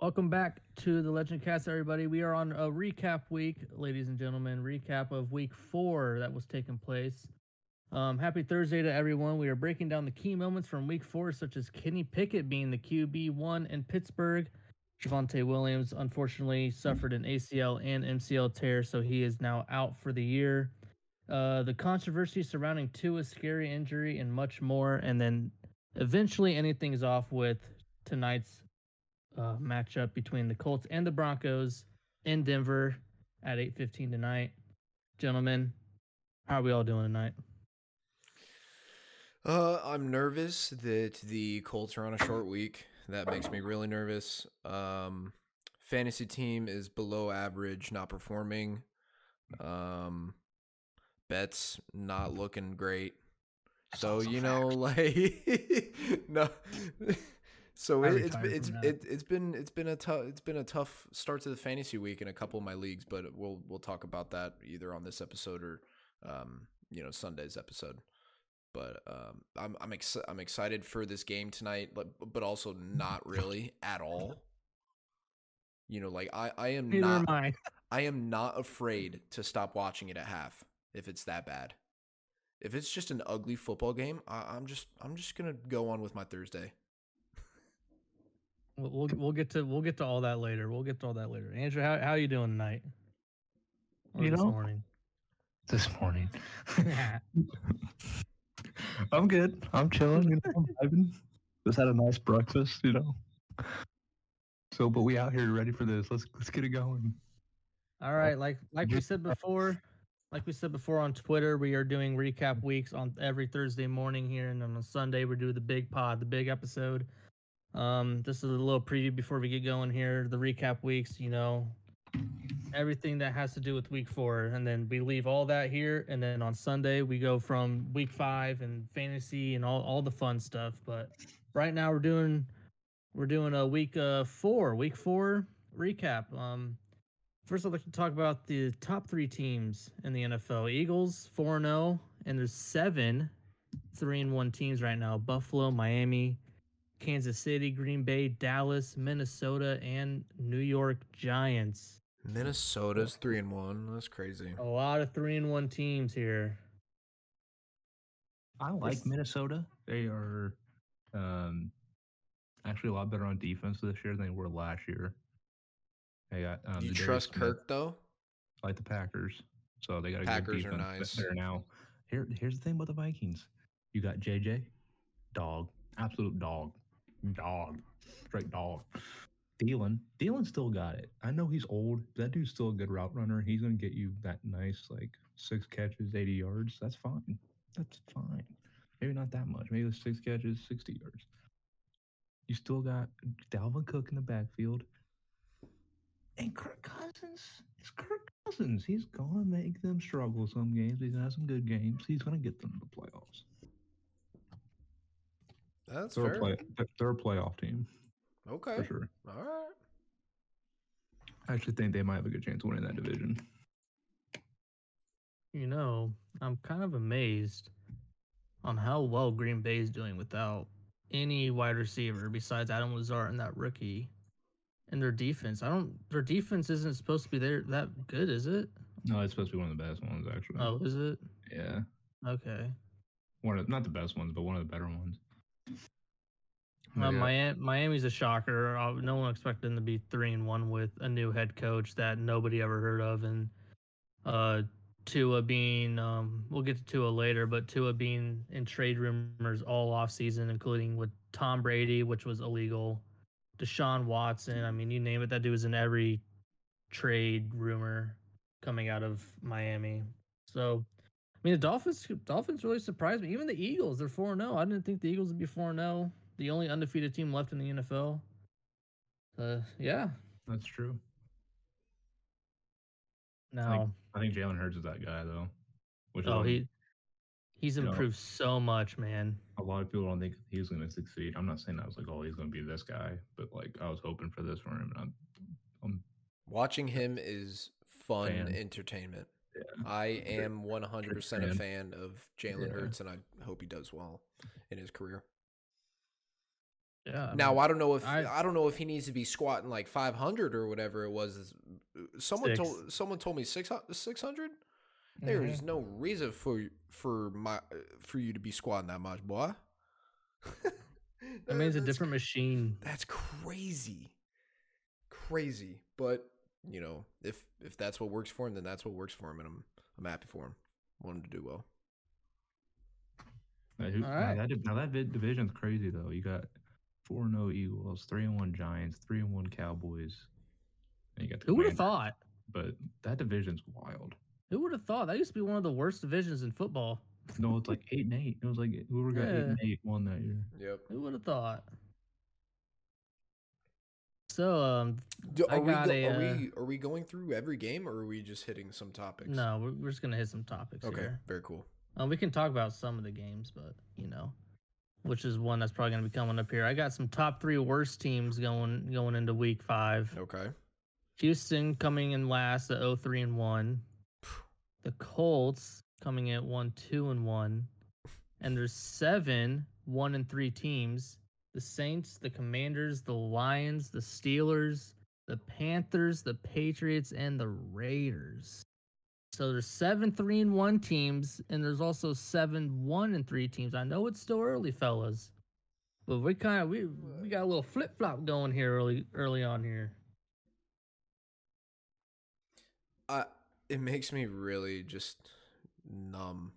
Welcome back to the Legend Cast, everybody. We are on a recap week, ladies and gentlemen. Recap of week 4 that was taking place. Happy Thursday to everyone. We are breaking down the key moments from week 4, such as Kenny Pickett being the QB1 in Pittsburgh. Javonte Williams, unfortunately, suffered an ACL and MCL tear, so he is now out for the year. The controversy surrounding Tua's scary injury and much more. And then eventually anything's off with tonight's matchup between the Colts and the Broncos in Denver at 8:15 tonight. Gentlemen, how are we all doing tonight? I'm nervous that the Colts are on a short week. That makes me really nervous. Fantasy team is below average, not performing. Bets not looking great. So, you know, like no. So it's been a tough start to the fantasy week in a couple of my leagues, but we'll talk about that either on this episode or Sunday's episode. But I'm excited for this game tonight, but also not really at all. You know, like I am not afraid to stop watching it at half if it's that bad. If it's just an ugly football game, I'm just gonna go on with my Thursday. We'll get to all that later. We'll get to all that later. Andrew, how are you doing tonight? This morning. I'm good. I'm chilling. I'm vibing. Just had a nice breakfast. So, but we out here ready for this. Let's get it going. All right. Like we said before on Twitter, we are doing recap weeks on every Thursday morning here, and then on Sunday we're doing the big pod, the big episode. This is a little preview before we get going here. The recap weeks, everything that has to do with week 4, and then we leave all that here, and then on Sunday we go from week 5 and fantasy and all the fun stuff. But right now we're doing a week four recap. First I'd like to talk about the top 3 teams in the NFL. Eagles 4-0, and there's 7 3-1 teams right now: Buffalo, Miami, Kansas City, Green Bay, Dallas, Minnesota, and New York Giants. Minnesota's 3-1. That's crazy. A lot of 3-1 teams here. I like Minnesota. They are actually a lot better on defense this year than they were last year. They got. You trust Kirk though? I like the Packers, so they got a Packers good defense. Are nice. There now. Here's the thing about the Vikings. You got JJ, dog, absolute dog. Dog. Straight dog. Dylan still got it. I know he's old, but that dude's still a good route runner. He's going to get you that nice, 6 catches, 80 yards. That's fine. Maybe not that much. Maybe 6 catches, 60 yards. You still got Dalvin Cook in the backfield. And Kirk Cousins. It's Kirk Cousins. He's going to make them struggle some games. He's going to have some good games. He's going to get them to the playoffs. That's fair. They're a playoff team. Okay. For sure. All right. I actually think they might have a good chance of winning that division. I'm kind of amazed on how well Green Bay is doing without any wide receiver besides Adam Lazard and that rookie. And their defense. Their defense isn't supposed to be that good, is it? No, it's supposed to be one of the best ones, actually. Oh, is it? Yeah. Okay. Not the best ones, but one of the better ones. Miami's a shocker. No one expected them to be 3-1 with a new head coach that nobody ever heard of, and Tua being we'll get to Tua later, but Tua being in trade rumors all offseason, including with Tom Brady, which was illegal, Deshaun Watson. I mean, you name it, that dude was in every trade rumor coming out of Miami. So the Dolphins really surprised me. Even the Eagles, they're 4-0. I didn't think the Eagles would be 4-0. The only undefeated team left in the NFL. Yeah. That's true. Now, I think Jalen Hurts is that guy, though. He's improved so much, man. A lot of people don't think he was going to succeed. I'm not saying I was he's going to be this guy, but, I was hoping for this for him. And I'm watching him is fun entertainment. Yeah. I am 100% a fan of Jalen Hurts, and I hope he does well in his career. Yeah. Now, I don't know if he needs to be squatting like 500 or whatever it was. Someone told me 600. There is no reason for you to be squatting that much, boy. I mean, it's a different machine. That's crazy. But you know, if that's what works for him, then that's what works for him, and I'm happy for him. I want him to do well. All right. Now that division's crazy though. You got 4-0 Eagles, 3-1 Giants, 3-1 Cowboys. And you got who would have thought? But that division's wild. Who would have thought? That used to be one of the worst divisions in football. No, it's like 8-8. It was like whoever got 8-8 won that year. Yep. Who would have thought? So are we going through every game, or are we just hitting some topics? No, we're just gonna hit some topics. Okay, here. Very cool. We can talk about some of the games, but you know, which is one that's probably gonna be coming up here. I got some top three worst teams going into week 5. Okay. Houston coming in last at 0-3-1. The Colts coming at 1-2-1, and there's 7 1-3 teams: the Saints, the Commanders, the Lions, the Steelers, the Panthers, the Patriots, and the Raiders. So there's 7 3-1 teams, and there's also 7 1-3 teams. I know it's still early, fellas, but we got a little flip flop going here early on here. It makes me really just numb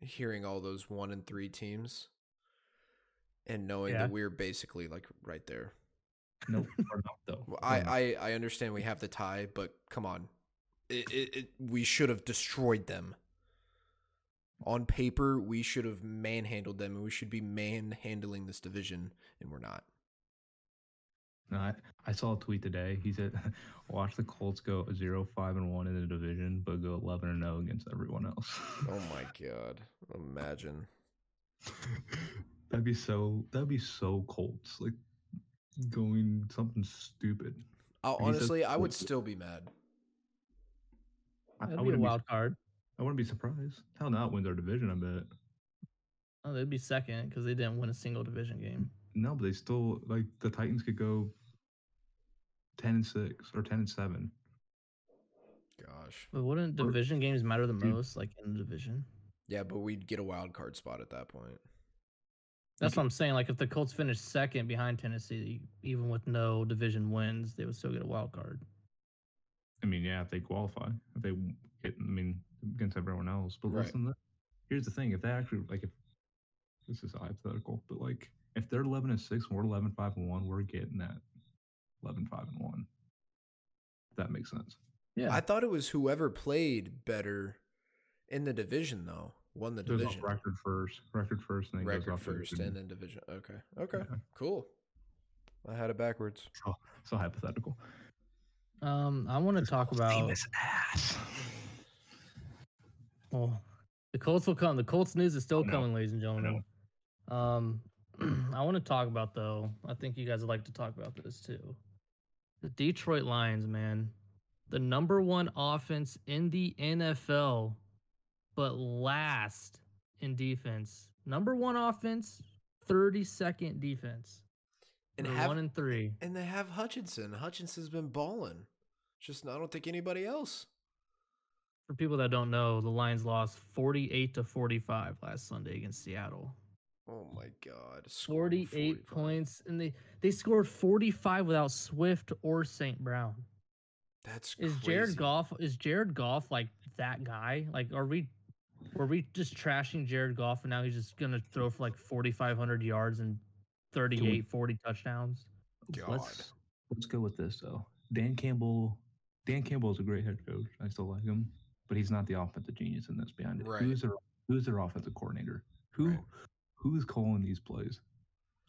hearing all those 1-3 teams and knowing that we're basically like right there. Nope, we're not though. Well, I understand we have the tie, but come on. We should have destroyed them. On paper, we should have manhandled them, and we should be manhandling this division, and we're not. No, I saw a tweet today. He said, watch the Colts go 0-5-1 in the division, but go 11-0 against everyone else. Oh, my God. Imagine. That'd be so Colts, like going something stupid. Honestly, I would still be mad. That'd be a wild card. I wouldn't be surprised. Hell no, win their division, I bet. Oh, they'd be second because they didn't win a single division game. No, but they still, like, the Titans could go 10-6 or 10-7. Gosh. But wouldn't division games matter the most, like, in the division? Yeah, but we'd get a wild card spot at that point. That's what I'm saying. Like, if the Colts finish second behind Tennessee, even with no division wins, they would still get a wild card. I mean, yeah, if they qualify. If they get, I mean, against everyone else. But listen, here's the thing. If they actually, like, if this is hypothetical, but, like, if they're 11-6, we're 11-5-1. We're getting that 11-5-1. That makes sense. Yeah, I thought it was whoever played better in the division though won the division. Record first, and then division. Okay, yeah. Cool. I had it backwards. Oh, so hypothetical. I want to talk about this ass. Well, the Colts will come. The Colts news is still coming, ladies and gentlemen. I want to talk about, though, I think you guys would like to talk about this, too. The Detroit Lions, man. The number one offense in the NFL, but last in defense. Number one offense, 32nd defense. And 1-3. And they have Hutchinson. Hutchinson's been balling. Just I don't think anybody else. For people that don't know, the Lions lost 48-45 last Sunday against Seattle. Oh, my God. 48 points, and they scored 45 without Swift or St. Brown. That's crazy. Is Jared Goff like that guy? Like, were we just trashing Jared Goff, and now he's just going to throw for like 4,500 yards and 40 touchdowns? God. Let's go with this, though. Dan Campbell is a great head coach. I still like him, but he's not the offensive genius in this behind it. Right. Who's their offensive coordinator? Who? Right. Who's calling these plays?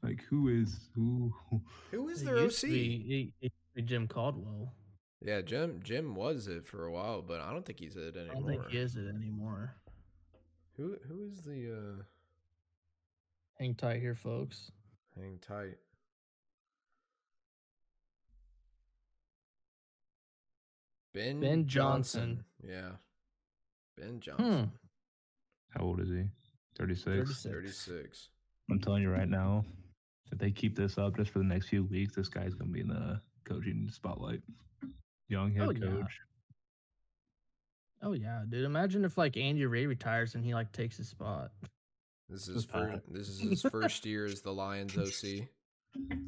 Like, who? Who is their OC? It used to be Jim Caldwell. Yeah, Jim was it for a while, but I don't think he's it anymore. I don't think he is it anymore. Who is the? Hang tight here, folks. Hang tight. Ben Johnson. Yeah. Ben Johnson. How old is he? 36. I'm telling you right now, if they keep this up just for the next few weeks, this guy's going to be in the coaching spotlight. Young head coach. Oh, yeah, dude. Imagine if, like, Andy Reid retires and he, like, takes his spot. This is his first year as the Lions OC.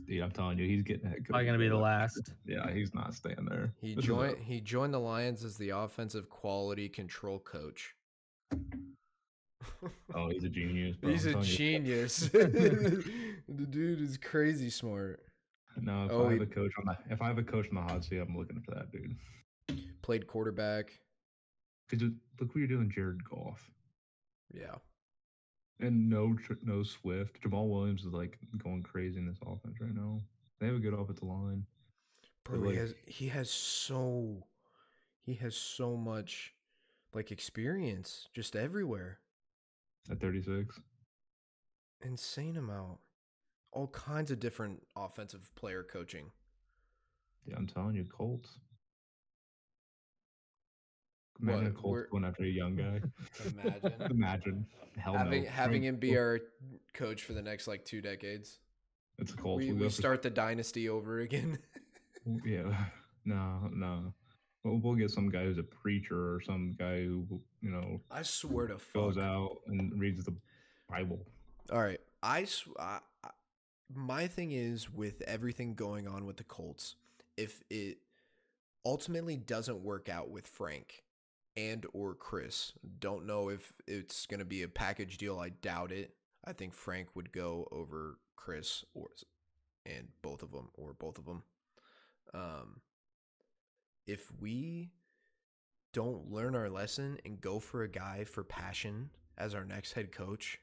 Dude, I'm telling you, he's getting that. Probably going to be the last. Yeah, he's not staying there. He joined the Lions as the offensive quality control coach. Oh, he's a genius. Bro. He's a genius. The dude is crazy smart. No, if I have a coach on the hot seat, I'm looking for that dude. Played quarterback. Look what you're doing, Jared Goff. Yeah. And no Swift. Jamal Williams is, like, going crazy in this offense right now. They have a good offensive line. Bro, like, he has so much, like, experience just everywhere. At 36. Insane amount. All kinds of different offensive player coaching. Yeah, I'm telling you, Colts. Imagine a Colts going after a young guy. Imagine. Hell having, no. Having him be our coach for the next, like, 2 decades. It's a Colts. We start the dynasty over again. Yeah. No. We'll get some guy who's a preacher or some guy who, you know, I swear to fuck, goes out and reads the Bible. All right. My thing is, with everything going on with the Colts, if it ultimately doesn't work out with Frank and or Chris, don't know if it's going to be a package deal. I doubt it. I think Frank would go over Chris and both of them. If we don't learn our lesson and go for a guy for passion as our next head coach,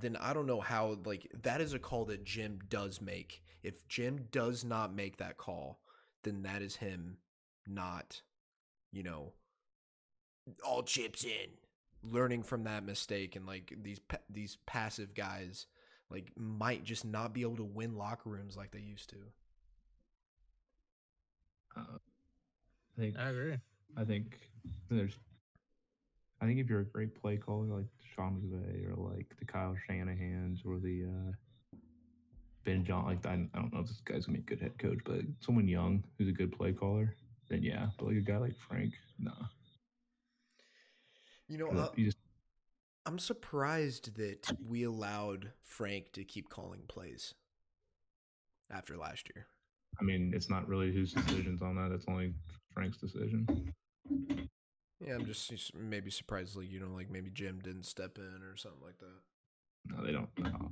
then I don't know how, like, that is a call that Jim does make. If Jim does not make that call, then that is him not, you know, all chips in, learning from that mistake. And, like, these passive guys, like, might just not be able to win locker rooms like they used to. I agree. I think if you're a great play caller like Sean McVay or like the Kyle Shanahan's or the Ben Johnson, like I don't know if this guy's gonna be a good head coach, but someone young who's a good play caller, then yeah. But like a guy like Frank, nah. You know, I'm surprised that we allowed Frank to keep calling plays after last year. I mean, it's not really whose decision's on that. It's only Frank's decision. Yeah, I'm just maybe surprised, like, you know, like maybe Jim didn't step in or something like that. No, they don't. No.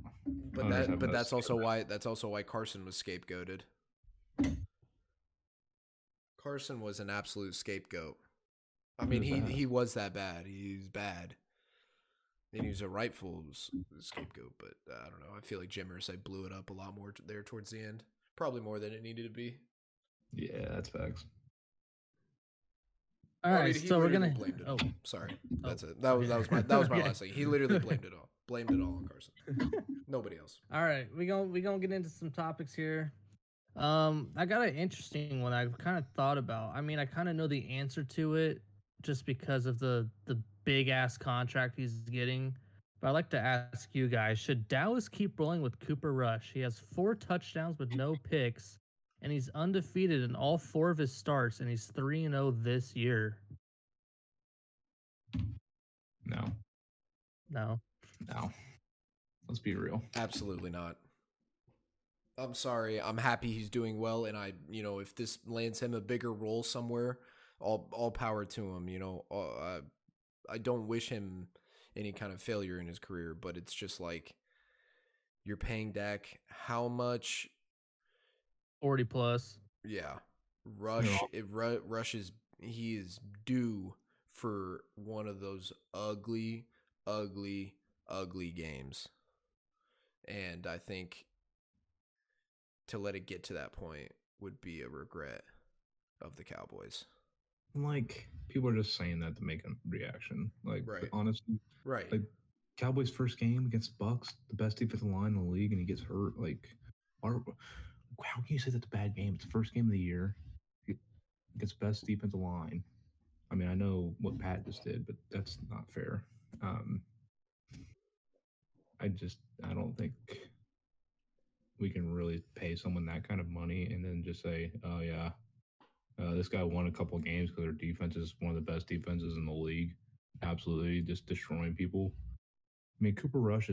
But that's also why Carson was scapegoated. Carson was an absolute scapegoat. I mean, he was that bad. He was bad. And he was a rightful scapegoat, but I don't know. I feel like Jim Irsay blew it up a lot more there towards the end. Probably more than it needed to be. Yeah, that's facts. All right, so we're gonna. Oh, sorry, that's it. That was my last thing. He literally blamed it all. Blamed it all on Carson. Nobody else. All right, we gonna get into some topics here. I got an interesting one. I've kind of thought about. I mean, I kind of know the answer to it just because of the big ass contract he's getting. But I'd like to ask you guys, should Dallas keep rolling with Cooper Rush? He has 4 touchdowns with no picks, and he's undefeated in all 4 of his starts, and he's 3-0 this year. No. Let's be real. Absolutely not. I'm sorry. I'm happy he's doing well, and I, you know, if this lands him a bigger role somewhere, all power to him. You know, I don't wish him any kind of failure in his career, but it's just like you're paying Dak how much? 40 plus. Yeah. Rush is due for one of those ugly games. And I think to let it get to that point would be a regret of the Cowboys. Like, people are just saying that to make a reaction. Like, right. Honestly, right. Like, Cowboys' first game against Bucks, the best defensive line in the league, and he gets hurt. Like, how can you say that's a bad game? It's the first game of the year. It gets best defensive line. I mean, I know what Pat just did, but that's not fair. I don't think we can really pay someone that kind of money and then just say, oh, yeah, this guy won a couple of games because their defense is one of the best defenses in the league. Absolutely just destroying people. I mean, Cooper Rush,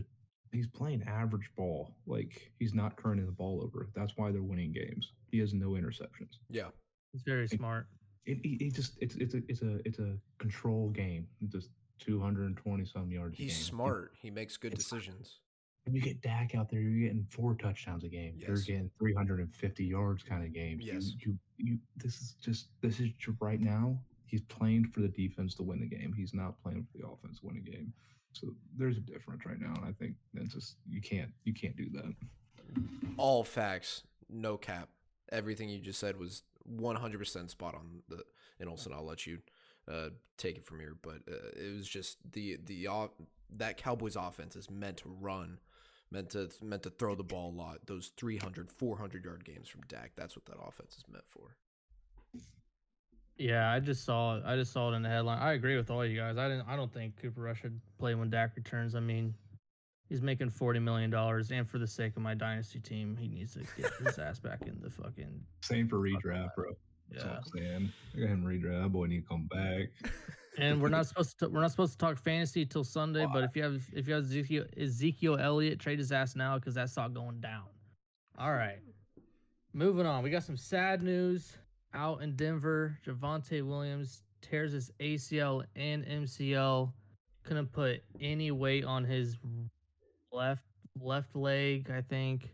he's playing average ball. Like, he's not turning the ball over. That's why they're winning games. He has no interceptions. Yeah. He's very smart. He just it's a control game. Just 220-some yards. He's smart. He makes good decisions. When you get Dak out there, you're getting 4 touchdowns a game. Yes. You're getting 350 yards kind of game. Yes. You this is right now. He's playing for the defense to win the game. He's not playing for the offense to win a game. So there's a difference right now, and I think that's just you can't do that. All facts, no cap. Everything you just said was 100% spot on. And Olsen, I'll let you take it from here, but it was just that Cowboys offense is meant to run, meant to throw the ball a lot. Those 300, 400-yard games from Dak, that's what that offense is meant for. Yeah, I just saw it in the headline. I agree with all you guys. I don't think Cooper Rush should play when Dak returns. I mean, he's making $40 million, and for the sake of my dynasty team, he needs to get his ass back in the fucking. Same for redraft, bro. That's all I'm saying. Go ahead and redraft. That boy need to come back. And we're not supposed to talk fantasy till Sunday. Why? But if you have Ezekiel Elliott, trade his ass now because that's not going down. All right, moving on. We got some sad news out in Denver. Javonte Williams tears his ACL and MCL. Couldn't put any weight on his left leg, I think.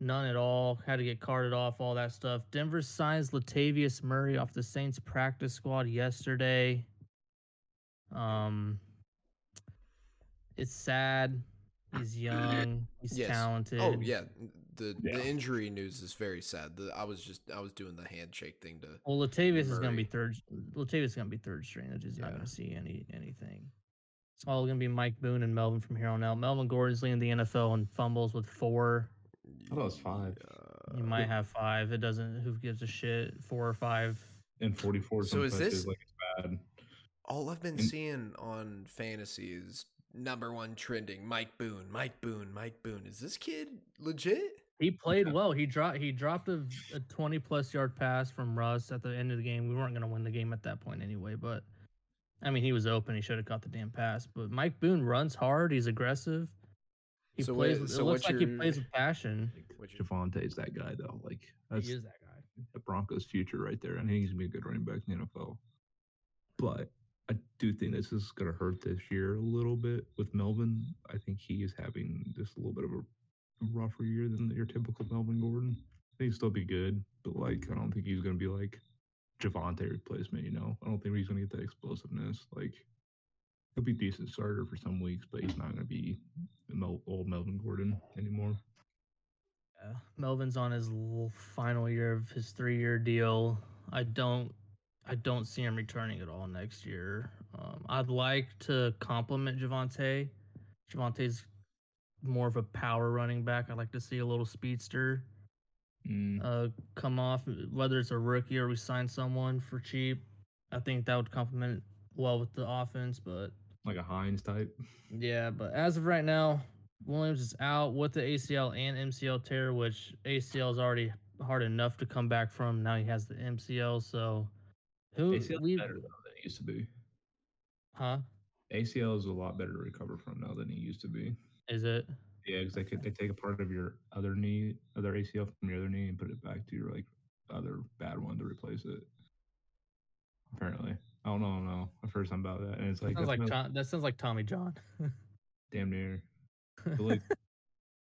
None at all. Had to get carted off, all that stuff. Denver signs Latavius Murray off the Saints practice squad yesterday. It's sad. He's young. He's talented. Oh, yeah. The injury news is very sad. I was doing the handshake thing to. Well, Latavius is gonna be third. Latavius is gonna be third string. They're just not gonna see anything. It's all gonna be Mike Boone and Melvin from here on out. Melvin Gordon's leading the NFL in fumbles with 4. I thought it was 5. You might have 5. It doesn't. Who gives a shit? 4 or 5. And 44. So is this like it's bad? All I've been seeing on fantasy is number one trending. Mike Boone. Is this kid legit? He played well. He dropped a 20-plus yard pass from Russ at the end of the game. We weren't going to win the game at that point anyway, but, I mean, he was open. He should have caught the damn pass. But Mike Boone runs hard. He's aggressive. He plays with passion. Javonte is that guy, though. Like, he is that guy. The Broncos' future right there. I think he's going to be a good running back in the NFL. But I do think this is going to hurt this year a little bit with Melvin. I think he is having just a little bit of a rougher year than your typical Melvin Gordon. I think he'll still be good, but like I don't think he's gonna be like Javonte replacement, you know. I don't think he's gonna get that explosiveness. Like he'll be a decent starter for some weeks, but he's not gonna be old Melvin Gordon anymore. Yeah. Melvin's on his final year of his 3-year deal. I don't see him returning at all next year. I'd like to compliment Javonte. Javonte's more of a power running back. I'd like to see a little speedster come off, whether it's a rookie or we sign someone for cheap. I think that would complement well with the offense, but like a Hines type. Yeah, but as of right now, Williams is out with the ACL and MCL tear, which ACL is already hard enough to come back from. Now he has the MCL, so ACL's better though than it used to be. Huh? ACL is a lot better to recover from now than it used to be. Is it? Yeah, because they take a part of your other knee, other ACL from your other knee, and put it back to your like other bad one to replace it. Apparently, I don't know. No, I've heard something about that, and it's like, that sounds like Tommy John. Damn near. But, like,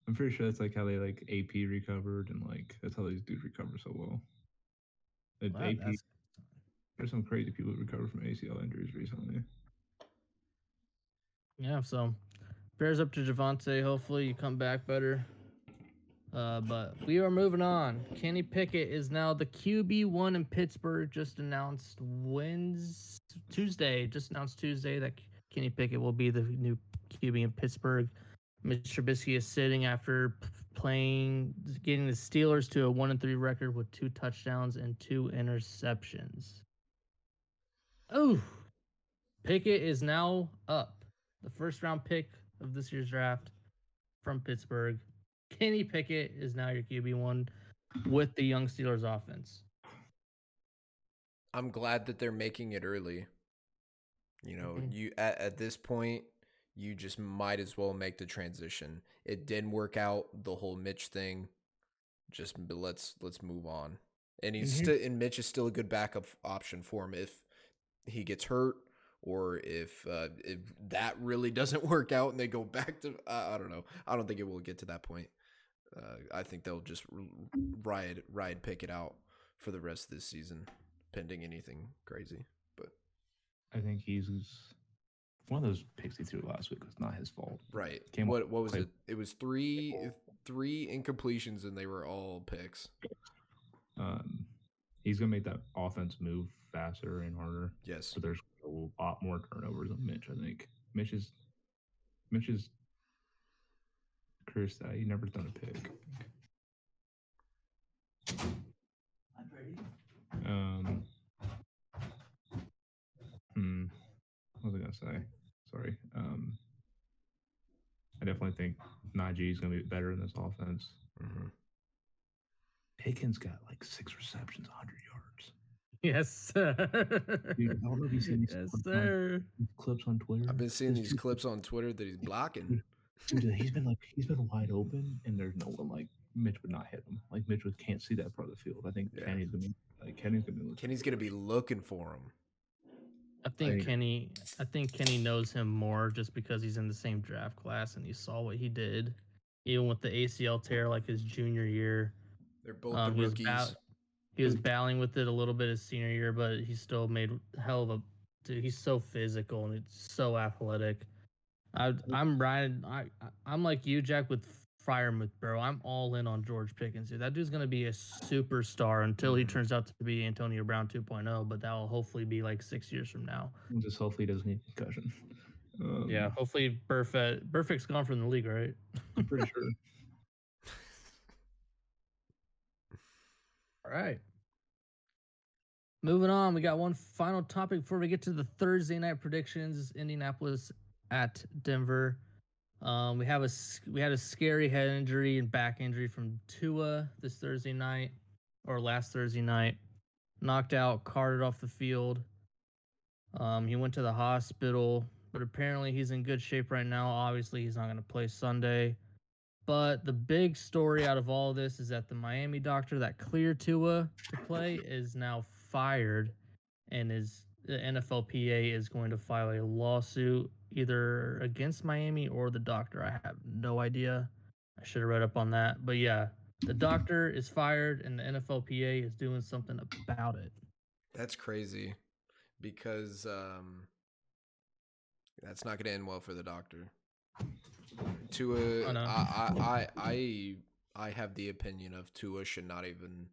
I'm pretty sure that's like how they like AP recovered, and like that's how these dudes recover so well. AP. There's some crazy people who recover from ACL injuries recently. Yeah. So. Bears up to Javonte. Hopefully you come back better. But we are moving on. Kenny Pickett is now the QB1 in Pittsburgh. Just announced Tuesday. Just announced Tuesday that Kenny Pickett will be the new QB in Pittsburgh. Mitch Trubisky is sitting after getting the Steelers to a 1-3 record with 2 touchdowns and 2 interceptions. Oh, Pickett is now up. The first round pick of this year's draft from Pittsburgh. Kenny Pickett is now your QB1 with the young Steelers offense. I'm glad that they're making it early. You know, you at this point, you just might as well make the transition. It didn't work out, the whole Mitch thing. Just let's move on. And he's and Mitch is still a good backup option for him if he gets hurt or if that really doesn't work out and they go back to I don't know. I don't think it will get to that point. I think they'll just ride Pickett out for the rest of this season, pending anything crazy. But I think he's one of those picks he threw last week was not his fault. Right. What was it? It was three incompletions and they were all picks. He's going to make that offense move faster and harder. Yes. So there's a lot more turnovers on Mitch, I think. Mitch is cursed that he never done a pick. I'm ready. What was I going to say? Sorry. I definitely think Najee is going to be better in this offense. Mm-hmm. Pickens got like 6 receptions, 100 yards. Yes, sir. Dude, I don't know if you've seen these clips on Twitter. I've been seeing these clips on Twitter that he's blocking. Dude, he's been wide open, and there's no one like Mitch would not hit him. Like Mitch can't see that part of the field. I think Kenny's gonna be looking for him. I think Kenny knows him more just because he's in the same draft class and he saw what he did, even with the ACL tear like his junior year. They're both the rookies. He was battling with it a little bit his senior year, but he still made hell of a. Dude, he's so physical and it's so athletic. I'm like you, Jack, with Fryermuth, bro. I'm all in on George Pickens. Dude, that dude's gonna be a superstar until he turns out to be Antonio Brown 2.0. But that'll hopefully be like 6 years from now. Just hopefully he doesn't need concussion. Yeah, hopefully Burfick's gone from the league, right? I'm pretty sure. All right. Moving on, we got one final topic before we get to the Thursday night predictions. Indianapolis at Denver. We had a scary head injury and back injury from Tua last Thursday night. Knocked out, carted off the field. He went to the hospital, but apparently he's in good shape right now. Obviously, he's not going to play Sunday. But the big story out of all of this is that the Miami doctor that cleared Tua to play is now fired, and the NFLPA is going to file a lawsuit either against Miami or the doctor. I have no idea. I should have read up on that. But yeah, the doctor is fired, and the NFLPA is doing something about it. That's crazy because that's not going to end well for the doctor. I have the opinion of Tua should not even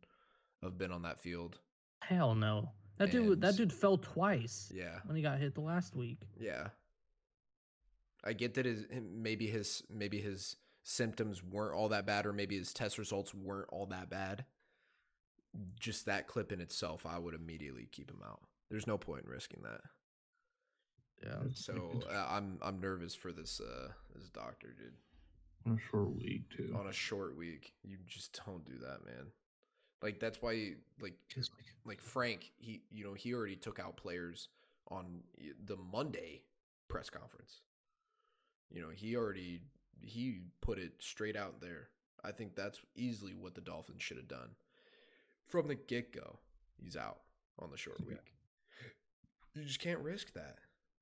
have been on that field. Hell no. That dude fell twice. Yeah. When he got hit the last week. Yeah. I get that maybe his symptoms weren't all that bad, or maybe his test results weren't all that bad. Just that clip in itself, I would immediately keep him out. There's no point in risking that. Yeah. So I'm nervous for this doctor, dude. On a short week, too. On a short week, you just don't do that, man. Like that's why, like Frank, he already took out players on the Monday press conference. You know, he put it straight out there. I think that's easily what the Dolphins should have done from the get-go. He's out on the short week. You just can't risk that.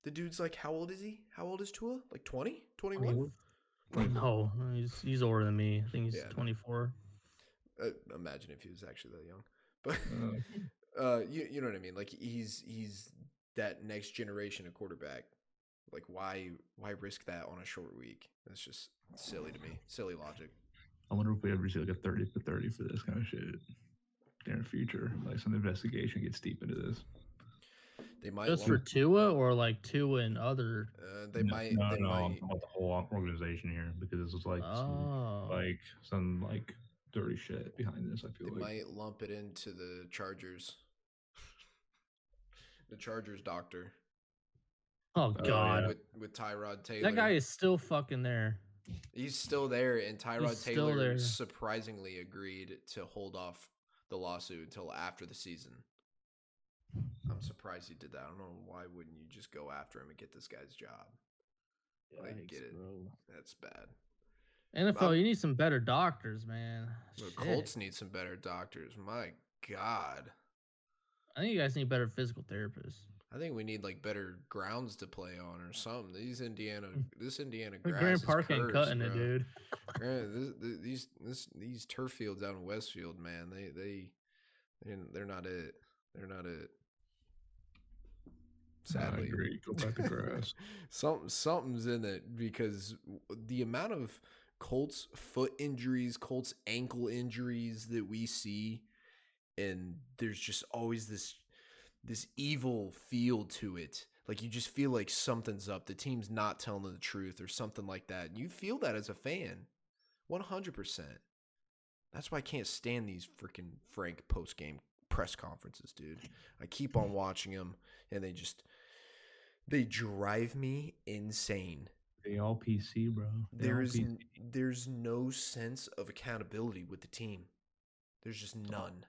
The dude's like, how old is he? How old is Tua? Like 20? 21? No, he's older than me. I think he's 24. Imagine if he was actually that young. But you know what I mean? Like he's that next generation of quarterback. Like why risk that on a short week? That's just silly to me. Silly logic. I wonder if we ever see like a 30-for-30 for this kind of shit in the future. Like some investigation gets deep into this. They might just for Tua or like Tua and other. I'm talking about the whole organization here because this is like some dirty shit behind this. I feel like they might lump it into the Chargers. The Chargers doctor. Oh God! With Tyrod Taylor, that guy is still fucking there. He's still there, and Tyrod Taylor surprisingly agreed to hold off the lawsuit until after the season. I'm surprised he did that. I don't know, why wouldn't you just go after him and get this guy's job? Yikes, like, get it. Bro. That's bad. NFL, you need some better doctors, man. The Colts need some better doctors. My God. I think you guys need better physical therapists. I think we need like better grounds to play on or something. This Indiana grass Grand Park is cursed, ain't cutting it, dude. These turf fields out in Westfield, man, they're not it. They're not it. Sadly, go back to grass. Something's in it, because the amount of Colts foot injuries, Colts ankle injuries that we see, and there's just always this evil feel to it. Like, you just feel like something's up. The team's not telling the truth or something like that. You feel that as a fan, 100%. That's why I can't stand these freaking Frank post-game press conferences, dude. I keep on watching them, and they drive me insane. They all PC, bro. There's no sense of accountability with the team. There's just none.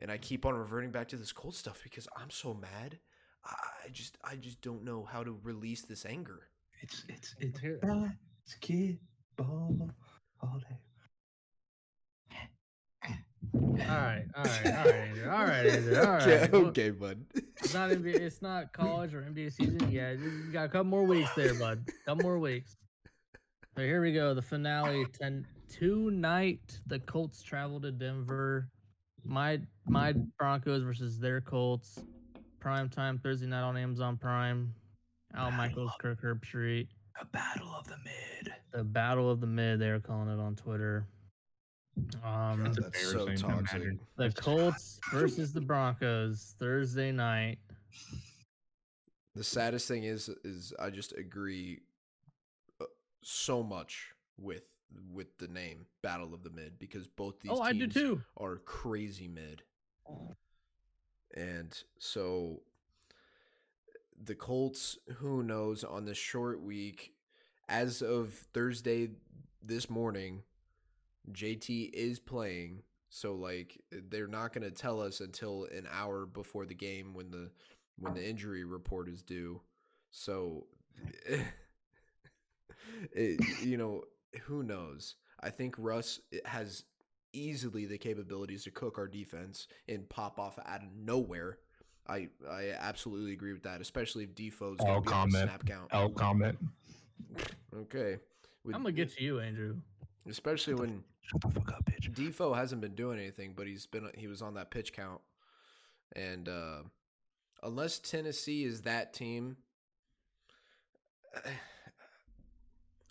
And I keep on reverting back to this cold stuff because I'm so mad. I just don't know how to release this anger. It's basketball all day. All right. Okay, bud. It's not NBA, it's not college or NBA season. Yeah, you got a couple more weeks there, bud. Couple more weeks. So here we go. The finale. Tonight, the Colts travel to Denver. My Broncos versus their Colts. Prime time Thursday night on Amazon Prime. Al Michaels, Kirk Herbstreit. The Battle of the Mid. The Battle of the Mid. They're calling it on Twitter. That's so toxic. The Colts versus the Broncos Thursday night. The saddest thing is I just agree so much with the name Battle of the Mid, because both these teams are crazy mid. And so the Colts, who knows, on this short week, as of Thursday this morning, JT is playing, so like they're not going to tell us until an hour before the game when the injury report is due. So, who knows? I think Russ has easily the capabilities to cook our defense and pop off out of nowhere. I absolutely agree with that, especially if Defoe's going to be on the snap count. I'll comment. Okay, I'm gonna get to you, Andrew. Especially when Defoe hasn't been doing anything, but he was on that pitch count, and unless Tennessee is that team,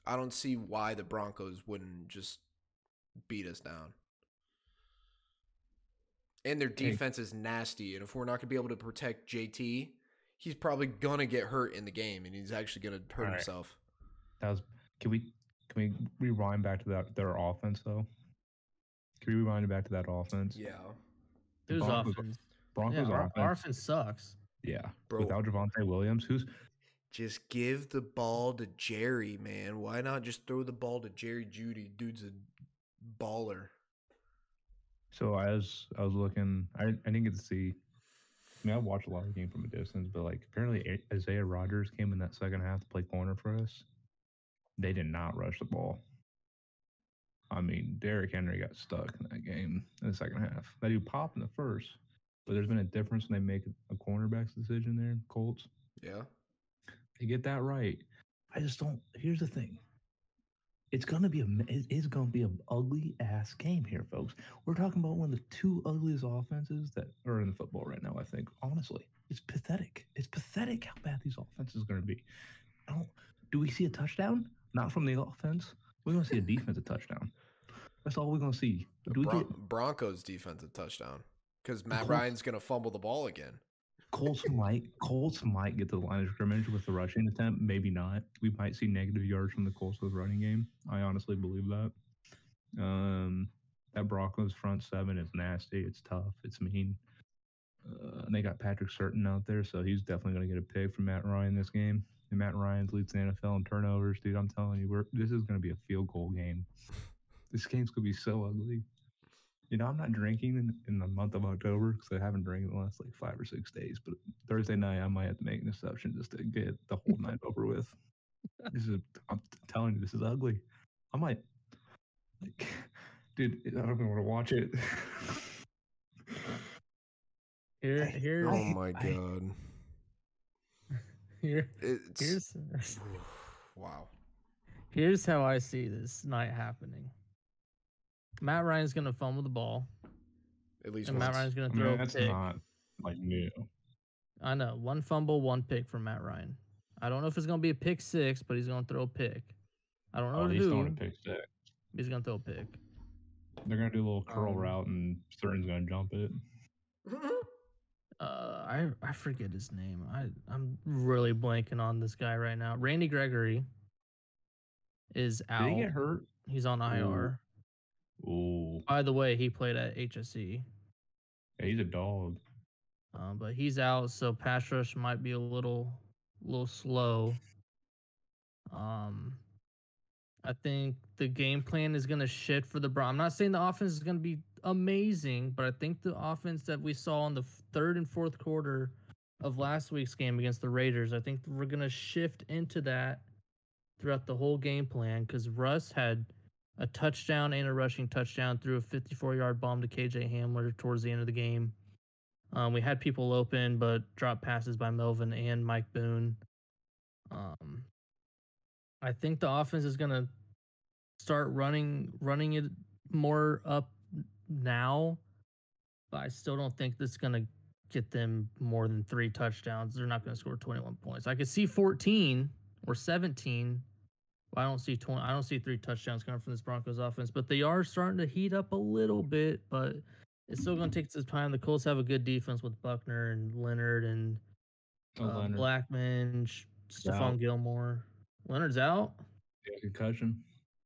I don't see why the Broncos wouldn't just beat us down. And their defense is nasty, and if we're not gonna be able to protect JT, he's probably gonna get hurt in the game, and he's actually gonna hurt himself. Can we rewind back to their offense, though? Can we rewind it back to that offense? Yeah. Who's offense? Broncos offense. Our offense sucks. Yeah. Bro. Without Javonte Williams, who's... Just give the ball to Jerry, man. Why not just throw the ball to Jerry Judy? Dude's a baller. So I was looking... I didn't get to see... I mean, I watched a lot of the game from a distance, but like apparently Isaiah Rodgers came in that second half to play corner for us. They did not rush the ball. I mean, Derrick Henry got stuck in that game in the second half. They do pop in the first, but there's been a difference when they make a cornerback's decision there, Colts. Yeah. They get that right. I just don't – here's the thing. It's going to be an ugly-ass game here, folks. We're talking about one of the two ugliest offenses that are in football right now, I think, honestly. It's pathetic. It's pathetic how bad these offenses are going to be. Do we see a touchdown? Not from the offense. We're going to see a defensive touchdown. That's all we're going to see. Broncos defensive touchdown, because Matt Ryan's going to fumble the ball again. Colts might get to the line of scrimmage with the rushing attempt. Maybe not. We might see negative yards from the Colts with running game. I honestly believe that. That Broncos front seven is nasty. It's tough. It's mean. And they got Patrick Surtain out there, so he's definitely going to get a pick from Matt Ryan this game. and Matt Ryan leads the NFL in turnovers, dude, I'm telling you, this is going to be a field goal game. This game's going to be so ugly. You know, I'm not drinking in the month of October because I haven't drank in the last, 5 or 6 days. But Thursday night, I might have to make an exception just to get the whole night over with. I'm telling you, this is ugly. I might, dude, I don't even want to watch it. Here. Oh, my God. Wow. Here's how I see this night happening. Matt Ryan's going to fumble the ball. At least once. Matt Ryan's going to throw a pick. That's not new. I know. One fumble, one pick from Matt Ryan. I don't know if it's going to be a pick six, but he's going to throw a pick. I don't know who. He's throwing a pick six. He's going to throw a pick. They're going to do a little curl route, and Surtain's going to jump it. I forget his name. I'm really blanking on this guy right now. Randy Gregory is out. Did he get hurt? He's on IR. Ooh. By the way, he played at HSE. Yeah, he's a dog. But he's out, so pass rush might be a little slow. I think the game plan is going to shift for the Broncos. I'm not saying the offense is going to be amazing, but I think the offense that we saw in the third and fourth quarter of last week's game against the Raiders, I think we're going to shift into that throughout the whole game plan because Russ had a touchdown and a rushing touchdown through a 54-yard bomb to KJ Hamler towards the end of the game. We had people open, but dropped passes by Melvin and Mike Boone. I think the offense is going to start running it more up now, but I still don't think that's going to get them more than 3 touchdowns. They're not going to score 21 points. I could see 14 or 17. I don't see 20. I don't see 3 touchdowns coming from this Broncos offense, but they are starting to heat up a little bit, but it's still going to take some time. The Colts have a good defense with Buckner and Leonard and Leonard. Blackman, Stephon Gilmore. Leonard's out. Yeah, concussion.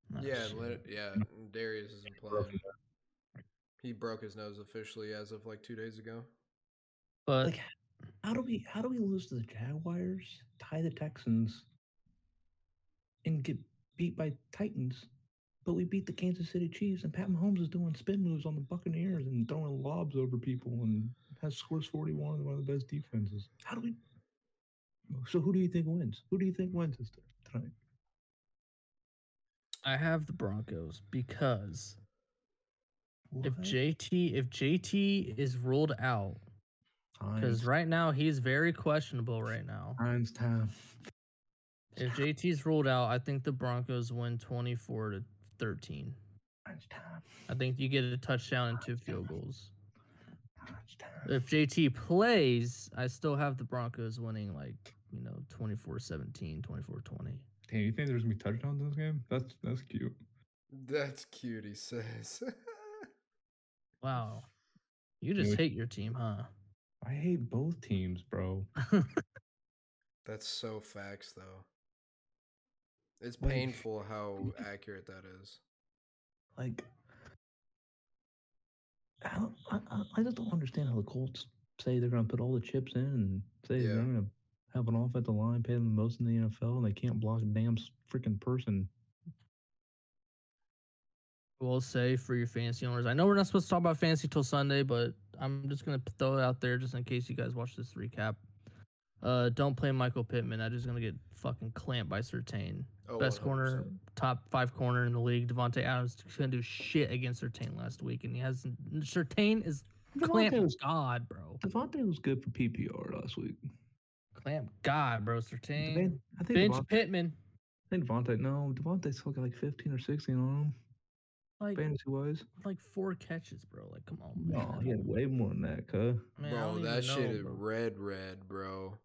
Nice. Yeah. Darius isn't playing. He broke his nose officially as of 2 days ago. But how do we lose to the Jaguars, tie the Texans, and get beat by Titans, but we beat the Kansas City Chiefs, and Pat Mahomes is doing spin moves on the Buccaneers and throwing lobs over people and has scores 41 and one of the best defenses. How do we? So who do you think wins? Who do you think wins this tonight? I have the Broncos because if JT is ruled out, because right now he's very questionable right now. Time's time. If JT's ruled out, I think the Broncos win 24-13. I think you get a touchdown and 2 field goals. If JT plays, I still have the Broncos winning 24-17, 24-20. Damn, you think there's going to be touchdowns in this game? That's cute. That's cute, he says. Wow. You just hate your team, huh? I hate both teams, bro. That's so facts, though. It's painful how accurate that is. I just don't understand how the Colts say they're going to put all the chips in and say they're going to have an offensive line pay them the most in the NFL, and they can't block a damn freaking person. We'll say for your fantasy owners, I know we're not supposed to talk about fantasy till Sunday, but I'm just going to throw it out there just in case you guys watch this recap. Don't play Michael Pittman. I'm just going to get fucking clamped by Surtain. Best 100%. Corner, top 5 corner in the league. Davante Adams couldn't do shit against Surtain last week, and he hasn't. Surtain is clamp god, bro. Davante was good for PPR last week. Clamp god, bro. Surtain. Pittman. I think Davante. No, Davante still got 15 or 16 on him. Fantasy-wise. 4 catches, bro. Come on, man. No, he had way more than that, huh? Man, bro, that shit is red, bro.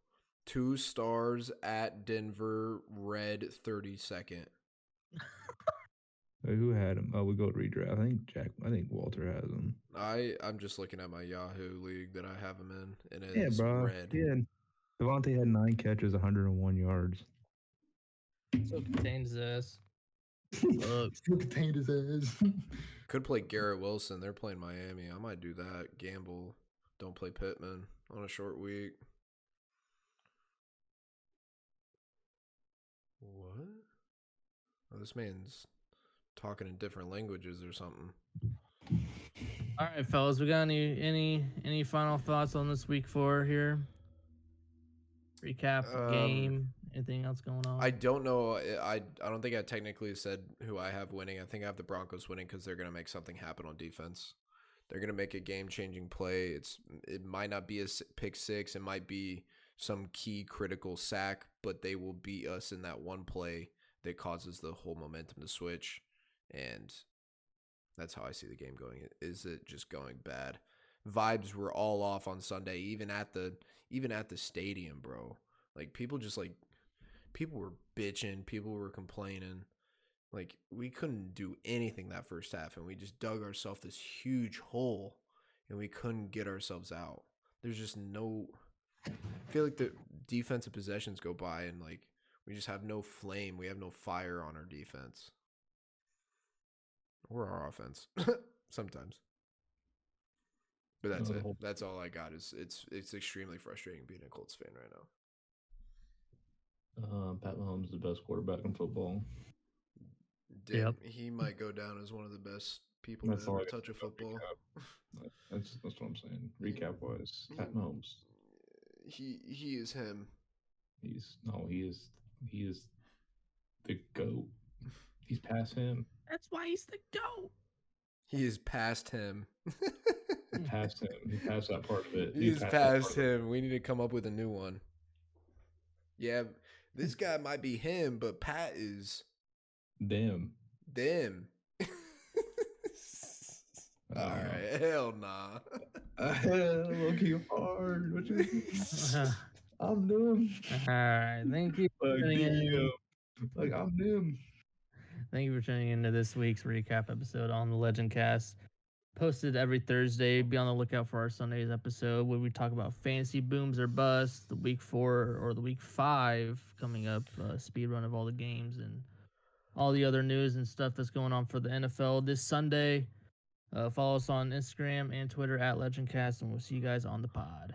2 stars at Denver, red 32nd. Who had him? Oh, we go to redraft. I think Walter has him. I'm just looking at my Yahoo league that I have him in, and it's red. Yeah. Devontae had 9 catches, 101 yards. So contains this. Could play Garrett Wilson. They're playing Miami. I might do that. Gamble. Don't play Pittman on a short week. What? Oh, this man's talking in different languages or something. All right, fellas, we got any final thoughts on this week 4 here? Recap game. Anything else going on? I don't know. I don't think I technically said who I have winning. I think I have the Broncos winning because they're going to make something happen on defense. They're going to make a game-changing play. It might not be a pick six. It might be some key critical sack, but they will beat us in that one play that causes the whole momentum to switch. And that's how I see the game going. Is it just going bad? Vibes were all off on Sunday, even at the stadium, bro. Like, people were bitching, people were complaining. Like, we couldn't do anything that first half, and we just dug ourselves this huge hole, and we couldn't get ourselves out. There's just no – I feel like the defensive possessions go by, and, like, we just have no flame. We have no fire on our defense. Or our offense sometimes. But that's it. That's all I got. It's extremely frustrating being a Colts fan right now. Pat Mahomes is the best quarterback in football. Yep. He might go down as one of the best people to ever touch a football. That's what I'm saying. Recap-wise, Pat Mahomes. He is him. He is the GOAT. He's past him. That's why he's the GOAT. He is past him. Past him. He passed that part of it. He's past him. We need to come up with a new one. Yeah, this guy might be him, but Pat is them. All right, hell nah. Look, you hard. What you think? I'm them. All right, thank you for tuning in. Like, I'm them. Thank you for tuning into this week's recap episode on the Legend Cast. Posted every Thursday. Be on the lookout for our Sundays episode where we talk about fantasy booms or busts, the week 4 or the week 5 coming up, speed run of all the games and all the other news and stuff that's going on for the NFL this Sunday. Follow us on Instagram and Twitter at LegendCast, and we'll see you guys on the pod.